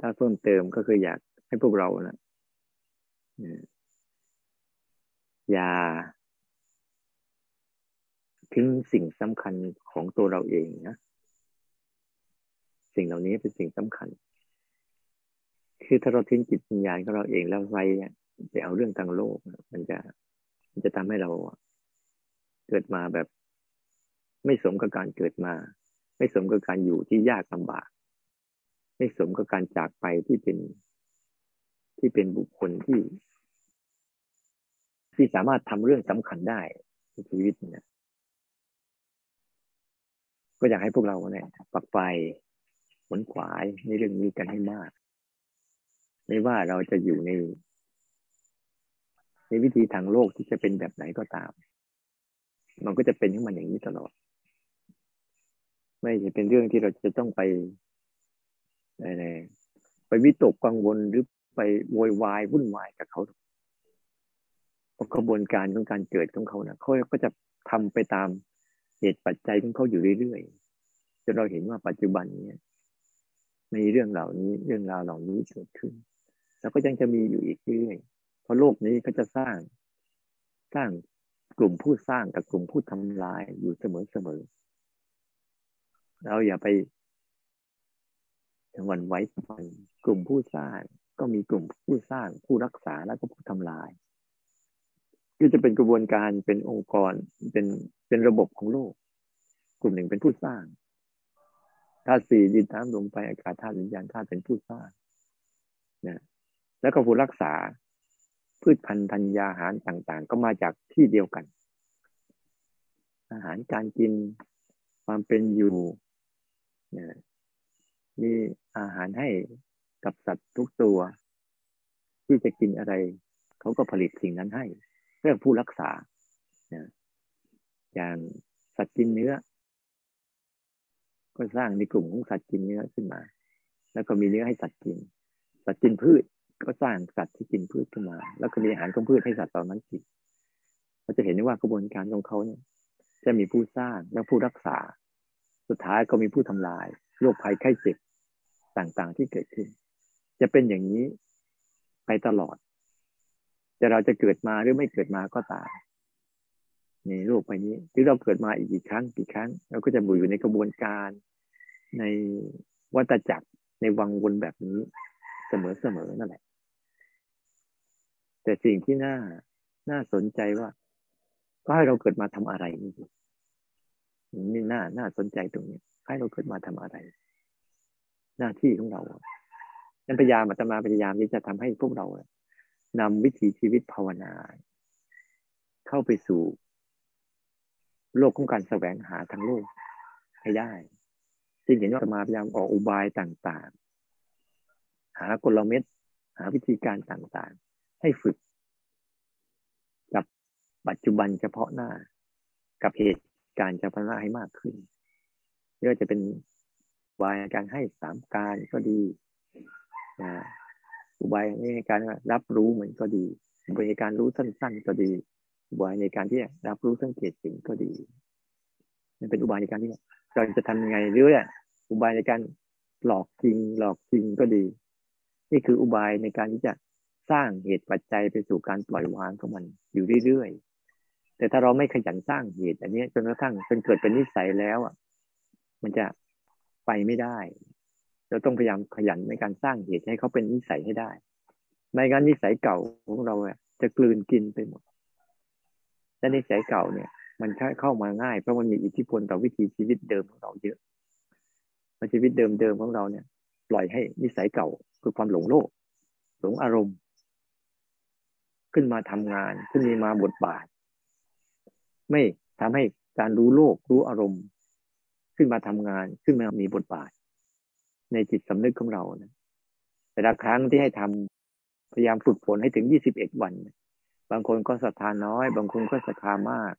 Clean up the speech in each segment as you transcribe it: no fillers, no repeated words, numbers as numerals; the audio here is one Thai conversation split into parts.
ถ้าเพิ่มเติมก็คืออยากให้พวกเรานะอย่าทิ้งสิ่งสำคัญของตัวเราเองนะสิ่งเหล่านี้เป็นสิ่งสำคัญคือถ้าเราทิ้งจิตวิญญาณของเราเองแล้วไปเอาเรื่องทางโลกมันจะทำให้เราเกิดมาแบบไม่สมกับการเกิดมาไม่สมกับการอยู่ที่ยากลำบากไม่สมกับการจากไปที่เป็นบุคคลที่สามารถทำเรื่องสำคัญได้ในชีวิตเนี่ยก็อยากให้พวกเราเนี่ยปรับไปขวนขวายในเรื่องนี้กันให้มากไม่ว่าเราจะอยู่ในวิธีทางโลกที่จะเป็นแบบไหนก็ตามมันก็จะเป็นของมันอย่างนี้ตลอดไม่ใช่เป็นเรื่องที่เราจะต้องไปวิตกกังวลหรือไปโวยวายวุ่นวายกับเขากระบวนการของการเกิดของเขานะเขาก็จะทำไปตามเหตุปัจจัยของเขาอยู่เรื่อยๆจนเราเห็นว่าปัจจุบันนี้ในเรื่องราวเหล่านี้เกิดขึ้นแล้วก็ยังจะมีอยู่อีกเรื่อยๆเพราะโลกนี้ก็จะสร้างกลุ่มผู้สร้างกับกลุ่มผู้ทำลายอยู่เสมอๆเราอย่าไปหวั่นไหวกับมันกลุ่มผู้สร้างก็มีกลุ่มผู้สร้างผู้รักษาแล้วก็ผู้ทำลายก็จะเป็นกระบวนการเป็นองค์กรเป็นระบบของโลกกลุ่มหนึ่งเป็นผู้สร้างธาตุสี่ดินน้ำลมไฟอากาศธาตุวิญญาณธาตุเป็นผู้สร้างนะแล้วก็ผู้รักษาพืชพันธุ์ธัญญาอาหารต่างๆก็มาจากที่เดียวกันอาหารการกินความเป็นอยู่นะมีอาหารให้กับสัตว์ทุกตัวที่จะกินอะไรเขาก็ผลิตสิ่งนั้นให้เพื่อผู้รักษานะอย่างสัตว์กินเนื้อก็สร้างในกลุ่มของสัตว์กินเนื้อขึ้นมาแล้วก็มีเนื้อให้สัตว์กินสัตว์กินพืชก็สร้างสัตว์ที่กินพืชขึ้นมาแล้วก็มีอาหารของพืชให้สัตว์ตอนนั้นกินเราจะเห็นได้ว่ากระบวนการของเขาเนี่ยจะมีผู้สร้างและผู้รักษาสุดท้ายก็มีผู้ทำลายโรคภัยไข้เจ็บต่างๆที่เกิดขึ้นจะเป็นอย่างนี้ไปตลอดจะเราจะเกิดมาหรือไม่เกิดมาก็ตามในโลกใบนี้หรือเราเกิดมาอีกกี่ครั้งกี่ครั้งเราก็จะอยู่ในกระบวนการในวัฏจักรในวังวนแบบนี้เสมอๆนั่นแหละแต่สิ่งที่น่าสนใจว่าก็ให้เราเกิดมาทำอะไรนี่น่าสนใจตรงนี้ให้เราเกิดมาทำอะไรหน้าที่ของเรานั้นพยายามที่จะทำให้พวกเรานำวิถีชีวิตภาวนาเข้าไปสู่โลกของการแสวงหาทางโลกให้ได้จึงเห็นว่ามาพยายามออกอุบายต่างๆหากลเม็ดหาวิธีการต่างๆให้ฝึกกับปัจจุบันเฉพาะหน้ากับเหตุการณ์เฉพาะหน้าให้มากขึ้นไม่ว่าจะเป็นอุบายการให้สามการก็ดีอุบายในการรับรู้มันก็ดีอุบายในการรู้สั้นๆก็ดีอุบายในการที่รับรู้สังเกตสิ่งก็ดีมันเป็นอุบายในการที่เราจะทำยังไงเรื่อยอุบายในการหลอกจริงก็ดีนี่คืออุบายในการที่จะสร้างเหตุปัจจัยไปสู่การปล่อยวางของมันอยู่เรื่อยๆแต่ถ้าเราไม่ขยันสร้างเหตุอันนี้จนกระทั่งจนเกิดเป็นนิสัยแล้วมันจะไปไม่ได้เราต้องพยายามขยันในการสร้างเหตุให้เขาเป็นนิสัยให้ได้ไม่งั้นนิสัยเก่าของเราจะกลืนกินไปหมดและนิสัยเก่าเนี่ยมันเข้ามาง่ายเพราะมันมีอิทธิพลต่อวิถีชีวิตเดิมของเราเยอะชีวิตเดิมๆของเราเนี่ยปล่อยให้นิสัยเก่าคือความหลงโลกหลงอารมณ์ขึ้นมาทำงานขึ้นมาบทบาทไม่ทำให้การรู้โลกรู้อารมณ์ขึ้นมาทำงานขึ้นมามีบทบาทในจิตสำนึกของเรานะแต่ละครั้งที่ให้ทำพยายามฝึกฝนให้ถึง21วันบางคนก็ศรัทธาน้อยบางคนก็ศรัทธามาก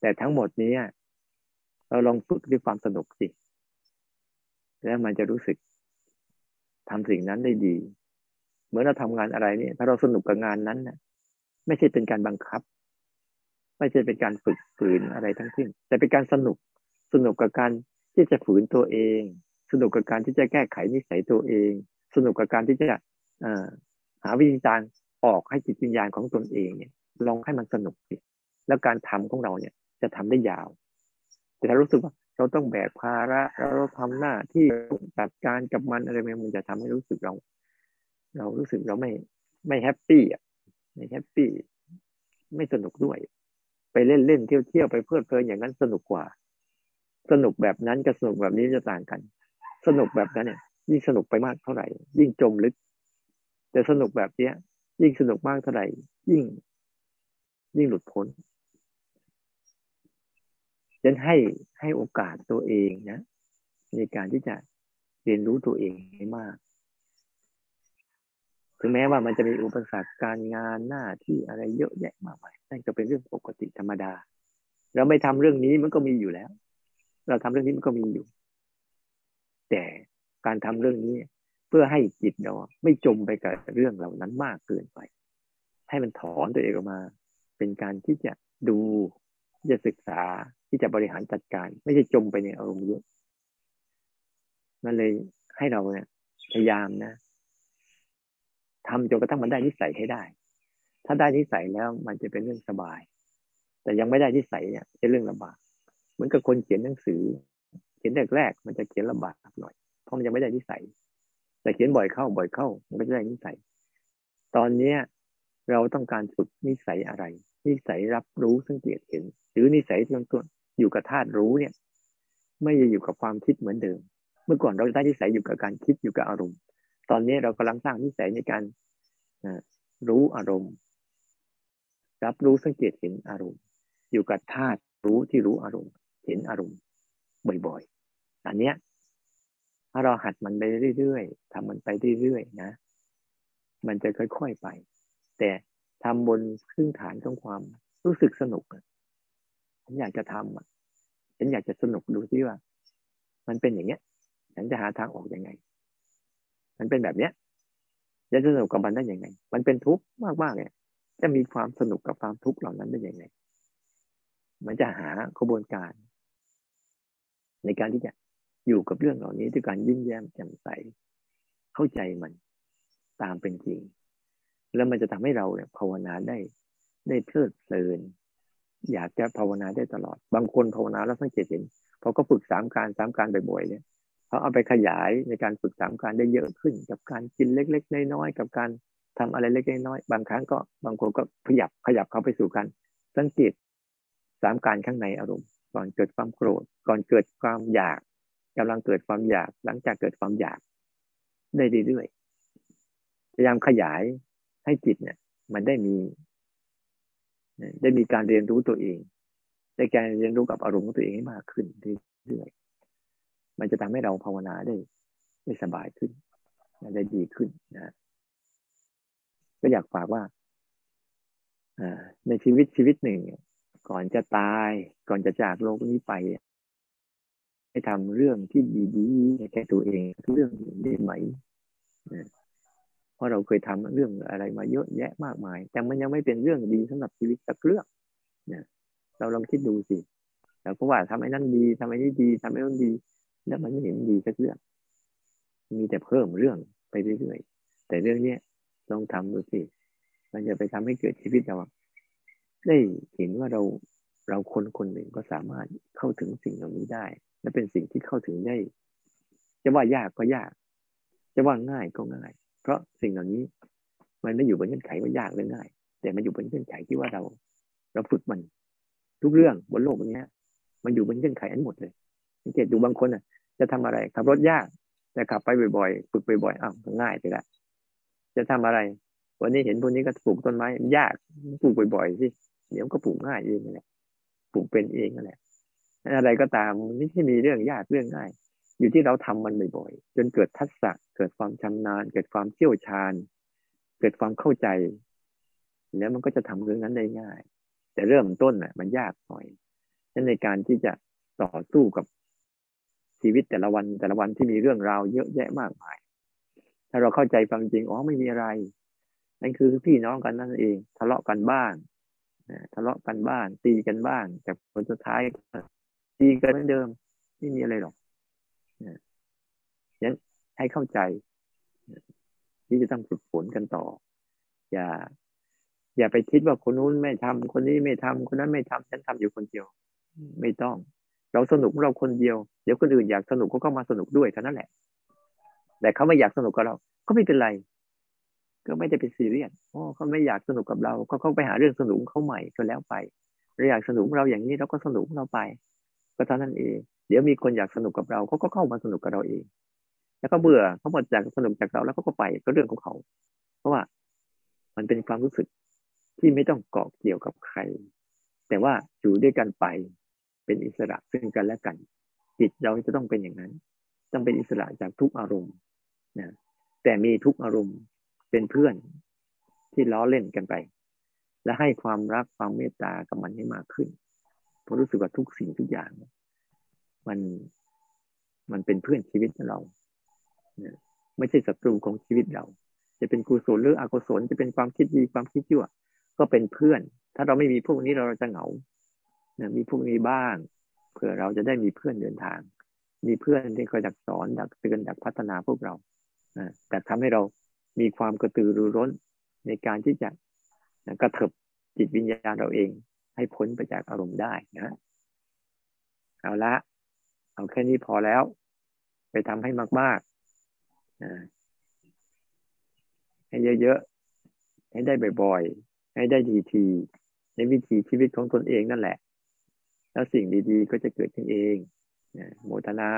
แต่ทั้งหมดนี้เราลองฝึกด้วยความสนุกสิแล้วมันจะรู้สึกทำสิ่งนั้นได้ดีเหมือนเราทำงานอะไรนี่ถ้าเราสนุกกับงานนั้นนะไม่ใช่เป็นการบังคับไม่ใช่เป็นการฝึกฝืนอะไรทั้งสิ้นแต่เป็นการสนุกกับการที่จะฝืนตัวเอง สนุกกับการที่จะแก้ไขนิสัยตัวเองสนุกกับการที่จะหาวิธีการออกให้จิตวิญญาณของตนเองเนี่ยลองให้มันสนุกสิแล้วการทำของเราเนี่ยจะทำได้ยาวแต่ถ้ารู้สึกว่าเราต้องแบกภาระเราทำหน้าที่จัดการกับมันอะไรมันจะทำให้รู้สึกเรารู้สึกเราไม่แฮปปี้อ่ะไม่แฮปปี้ไม่สนุกด้วยไปเล่นเล่นเที่ยวไปเพลิดเพลินอย่างนั้นสนุกกว่าสนุกแบบนั้นกับสนุกแบบนี้จะต่างกันสนุกแบบนั้นเนี่ยยิ่งสนุกไปมากเท่าไหร่ยิ่งจมลึกแต่สนุกแบบเนี้ยยิ่งสนุกมากเท่าไหร่ยิ่งหลุดพ้นยันให้โอกาสตัวเองนะในการที่จะเรียนรู้ตัวเองให้มากถึงแม้ว่ามันจะมีอุปสรรคการงานหน้าที่อะไรเยอะแยะมากมายนั่นก็เป็นเรื่องปกติธรรมดาเราไม่ทำเรื่องนี้มันก็มีอยู่แล้วเราทำเรื่องนี้มันก็มีอยู่แต่การทำเรื่องนี้เพื่อให้จิตเราไม่จมไปกับเรื่องเหล่านั้นมากเกินไปให้มันถอนตัวเองออกมาเป็นการที่จะดูที่จะศึกษาที่จะบริหารจัดการไม่ใช่จมไปในอารมณ์เยอะนั่นเลยให้เราเนี่ยพยายามนะทำจนกระทั่งมันได้นิสัยให้ได้ถ้าได้นิสัยแล้วมันจะเป็นเรื่องสบายแต่ยังไม่ได้นิสัยเนี่ยเป็นเรื่องลำบากเหมือนกับคนเขียนหนังสือเขียนแรกๆมันจะเขียนลำบากหน่อยเพราะมันยังไม่ได้นิสัยแต่เขียนบ่อยเข้ามันก็จะได้นิสัยตอนนี้เราต้องการฝึกนิสัยอะไรนิสัยรับรู้สังเกตเห็นหรือนิสัยที่มันอยู่กับธาตุรู้เนี่ยไม่ได้อยู่กับความคิดเหมือนเดิมเมื่อก่อนเราได้นิสัยอยู่กับการคิดอยู่กับอารมณ์ตอนนี้เรากำลังสร้างนิสัยในการรู้อารมณ์รับรู้สังเกตเห็นอารมณ์อยู่กับธาตุรู้ที่รู้อารมณ์เห็นอารมณ์บ่อยๆอันเนี้ยถ้าเราหัดมันไปเรื่อยๆทำมันไปเรื่อยๆนะมันจะค่อยๆไปแต่ทำบนพื้นฐานของความรู้สึกสนุกฉันอยากจะทำฉันอยากจะสนุกดูซิว่ามันเป็นอย่างเงี้ยฉันจะหาทางออกยังไงมันเป็นแบบเนี้ยจะสนุกกับมันได้ยังไงมันเป็นทุกข์มากๆเนี่ยจะมีความสนุกกับความทุกข์เหล่านั้นได้ยังไงมันจะหากระบวนการในการที่จะอยู่กับเรื่องเหล่านี้ด้วยการยิ้มแย้มแจ่มใสเข้าใจมันตามเป็นจริงแล้วมันจะทำให้เราเนี่ยภาวนาได้เพลิดเพลินอยากจะภาวนาได้ตลอดบางคนภาวนาแล้วสังเกตเห็นเขาก็ฝึก3 การบ่อยๆเนี่ยเขาเอาไปขยายในการฝึก3 การได้เยอะขึ้นกับการกินเล็กๆน้อยๆกับการทำอะไรเล็กๆน้อยๆบางครั้งก็บางคนก็ขยับเขาไปสู่การสังเกต3 การข้างในอารมณ์ก่อนเกิดความโกรธก่อนเกิดความอยากกำลังเกิดความอยากหลังจากเกิดความอยากได้เรื่อยๆพยายามขยายให้จิตเนี่ยมันได้มีการเรียนรู้ตัวเองได้การเรียนรู้กับอารมณ์ของตัวเองให้มากขึ้นเรื่อยๆมันจะทำให้เราภาวนาได้สบายขึ้นได้ดีขึ้นนะก็อยากฝากว่าในชีวิตหนึ่งก่อนจะตายก่อนจะจากโลกนี้ไปให้ทำเรื่องที่ดีๆแก่ตัวเองเรื่องหนึ่งได้ไหมเพราะเราเคยทำเรื่องอะไรมาเยอะแยะมากมายแต่มันยังไม่เป็นเรื่องดีสำหรับชีวิตสักเรื่องเนี่ยเราลองคิดดูสิเราก็ว่าทำไอ้นั่นดีทำไอ้นี่ดีทำไอ้นั่นดีแล้วมันไม่เห็นดีสักเรื่องมีแต่เพิ่มเรื่องไปเรื่อยๆแต่เรื่องเนี้ยลองทำดูสิมันจะไปทำให้เกิดชีวิตเราได้เห็นว่าเราคนหนึ่งก็สามารถเข้าถึงสิ่งเหล่านี้ได้และเป็นสิ่งที่เข้าถึงได้จะว่ายากก็ยากจะว่าง่ายก็ง่ายเพราะสิ่งเหล่านี้มันไม่อยู่บนเงื่อนไขว่ายากหรือง่ายแต่มันอยู่บนเงื่อนไขที่ว่าเราฝึกมันทุกเรื่องบนโลกนี้มันอยู่บนเงื่อนไขอันหมดเลยสังเกตดูบางคนน่ะจะทำอะไรขับรถยากแต่ขับไปบ่อยๆฝึกบ่อยๆอ้าวง่ายไปละจะทำอะไรวันนี้เห็นพวกนี้ก็ปลูกต้นไม้ยากปลูกบ่อยๆสิเดี๋ยวก็ปลูกง่ายเองนั่นแหละปลูกเป็นเองนั่นแหละอะไรก็ตามมันไม่ใช่มีเรื่องยากเรื่องง่ายอยู่ที่เราทำมันบ่อยๆจนเกิดทักษะเกิดความชำนาญเกิดความเชี่ยวชาญเกิดความเข้าใจแล้วมันก็จะทำเรื่องนั้นได้ง่ายแต่เริ่มต้นน่ะมันยากหน่อยฉะนั้นในการที่จะต่อสู้กับชีวิตแต่ละวันที่มีเรื่องราวเยอะแยะมากมายถ้าเราเข้าใจความจริงอ๋อไม่มีอะไรนั่นคือพี่น้องกันนั่นเองทะเลาะกันบ้างตีกันบ้างแต่ผลสุดท้ายตีกันเหมือนเดิมไม่มีอะไรหรอก ให้เข้าใจนี่จะต้องฝึกฝนกันต่ออย่าไปคิดว่าคนนู้นไม่ทำคนนี้ไม่ทำคนนั้นไม่ทำฉันทำอยู่คนเดียวไม่ต้องเราสนุกเราคนเดียวเดี๋ยวคนอื่นอยากสนุกก็มาสนุกด้วยเท่านั้นแหละแต่เขาไม่อยากสนุกกับเราก็ไม่เป็นไรก็ไม่ได้เป็นซีเรียสอ๋อเขาไม่อยากสนุกกับเราก็เข้าไปหาเรื่องสนุกเขาใหม่ก็แล้วไปเราอยากสนุกเราอย่างนี้เราก็สนุกเราไปก็เท่านั้นเองเดี๋ยวมีคนอยากสนุกกับเราเขาก็เข้ามาสนุกกับเราเองแล้วก็เบื่อเขาหมดอยากสนุกจากเราแล้วก็ไปก็เรื่องของเขาเพราะว่ามันเป็นความรู้สึกที่ไม่ต้องเกาะเกี่ยวกับใครแต่ว่าอยู่ด้วยกันไปเป็นอิสระซึ่งกันและกันจิตเราจะต้องเป็นอย่างนั้นต้องเป็นอิสระจากทุกอารมณ์นะแต่มีทุกอารมณ์เป็นเพื่อนที่ล้อเล่นกันไปและให้ความรักความเมตตากับมันให้มากขึ้นเพราะรู้สึกว่าทุกสิ่งทุกอย่างมันเป็นเพื่อนชีวิตเรานะไม่ใช่ศัตรูของชีวิตเราจะเป็นกุศลหรืออกุศลจะเป็นความคิดดีความคิดชั่วก็เป็นเพื่อนถ้าเราไม่มีพวกนี้เราจะเหงานะมีพวกนี้บ้างเพื่อเราจะได้มีเพื่อนเดินทางมีเพื่อนที่คอยดักสอนดักเตือนดักพัฒนาพวกเราแต่ทำให้เรามีความกระตือรือร้นในการที่จะกระเถิบจิตวิญญาณเราเองให้พ้นไปจากอารมณ์ได้นะเอาละเอาแค่นี้พอแล้วไปทำให้มากๆให้เยอะๆให้ได้บ่อยๆให้ได้ทีๆในวิถีชีวิตของตนเองนั่นแหละแล้วสิ่งดีๆก็จะเกิดขึ้นเองโมทนา